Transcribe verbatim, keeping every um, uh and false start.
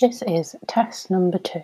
This is test number two.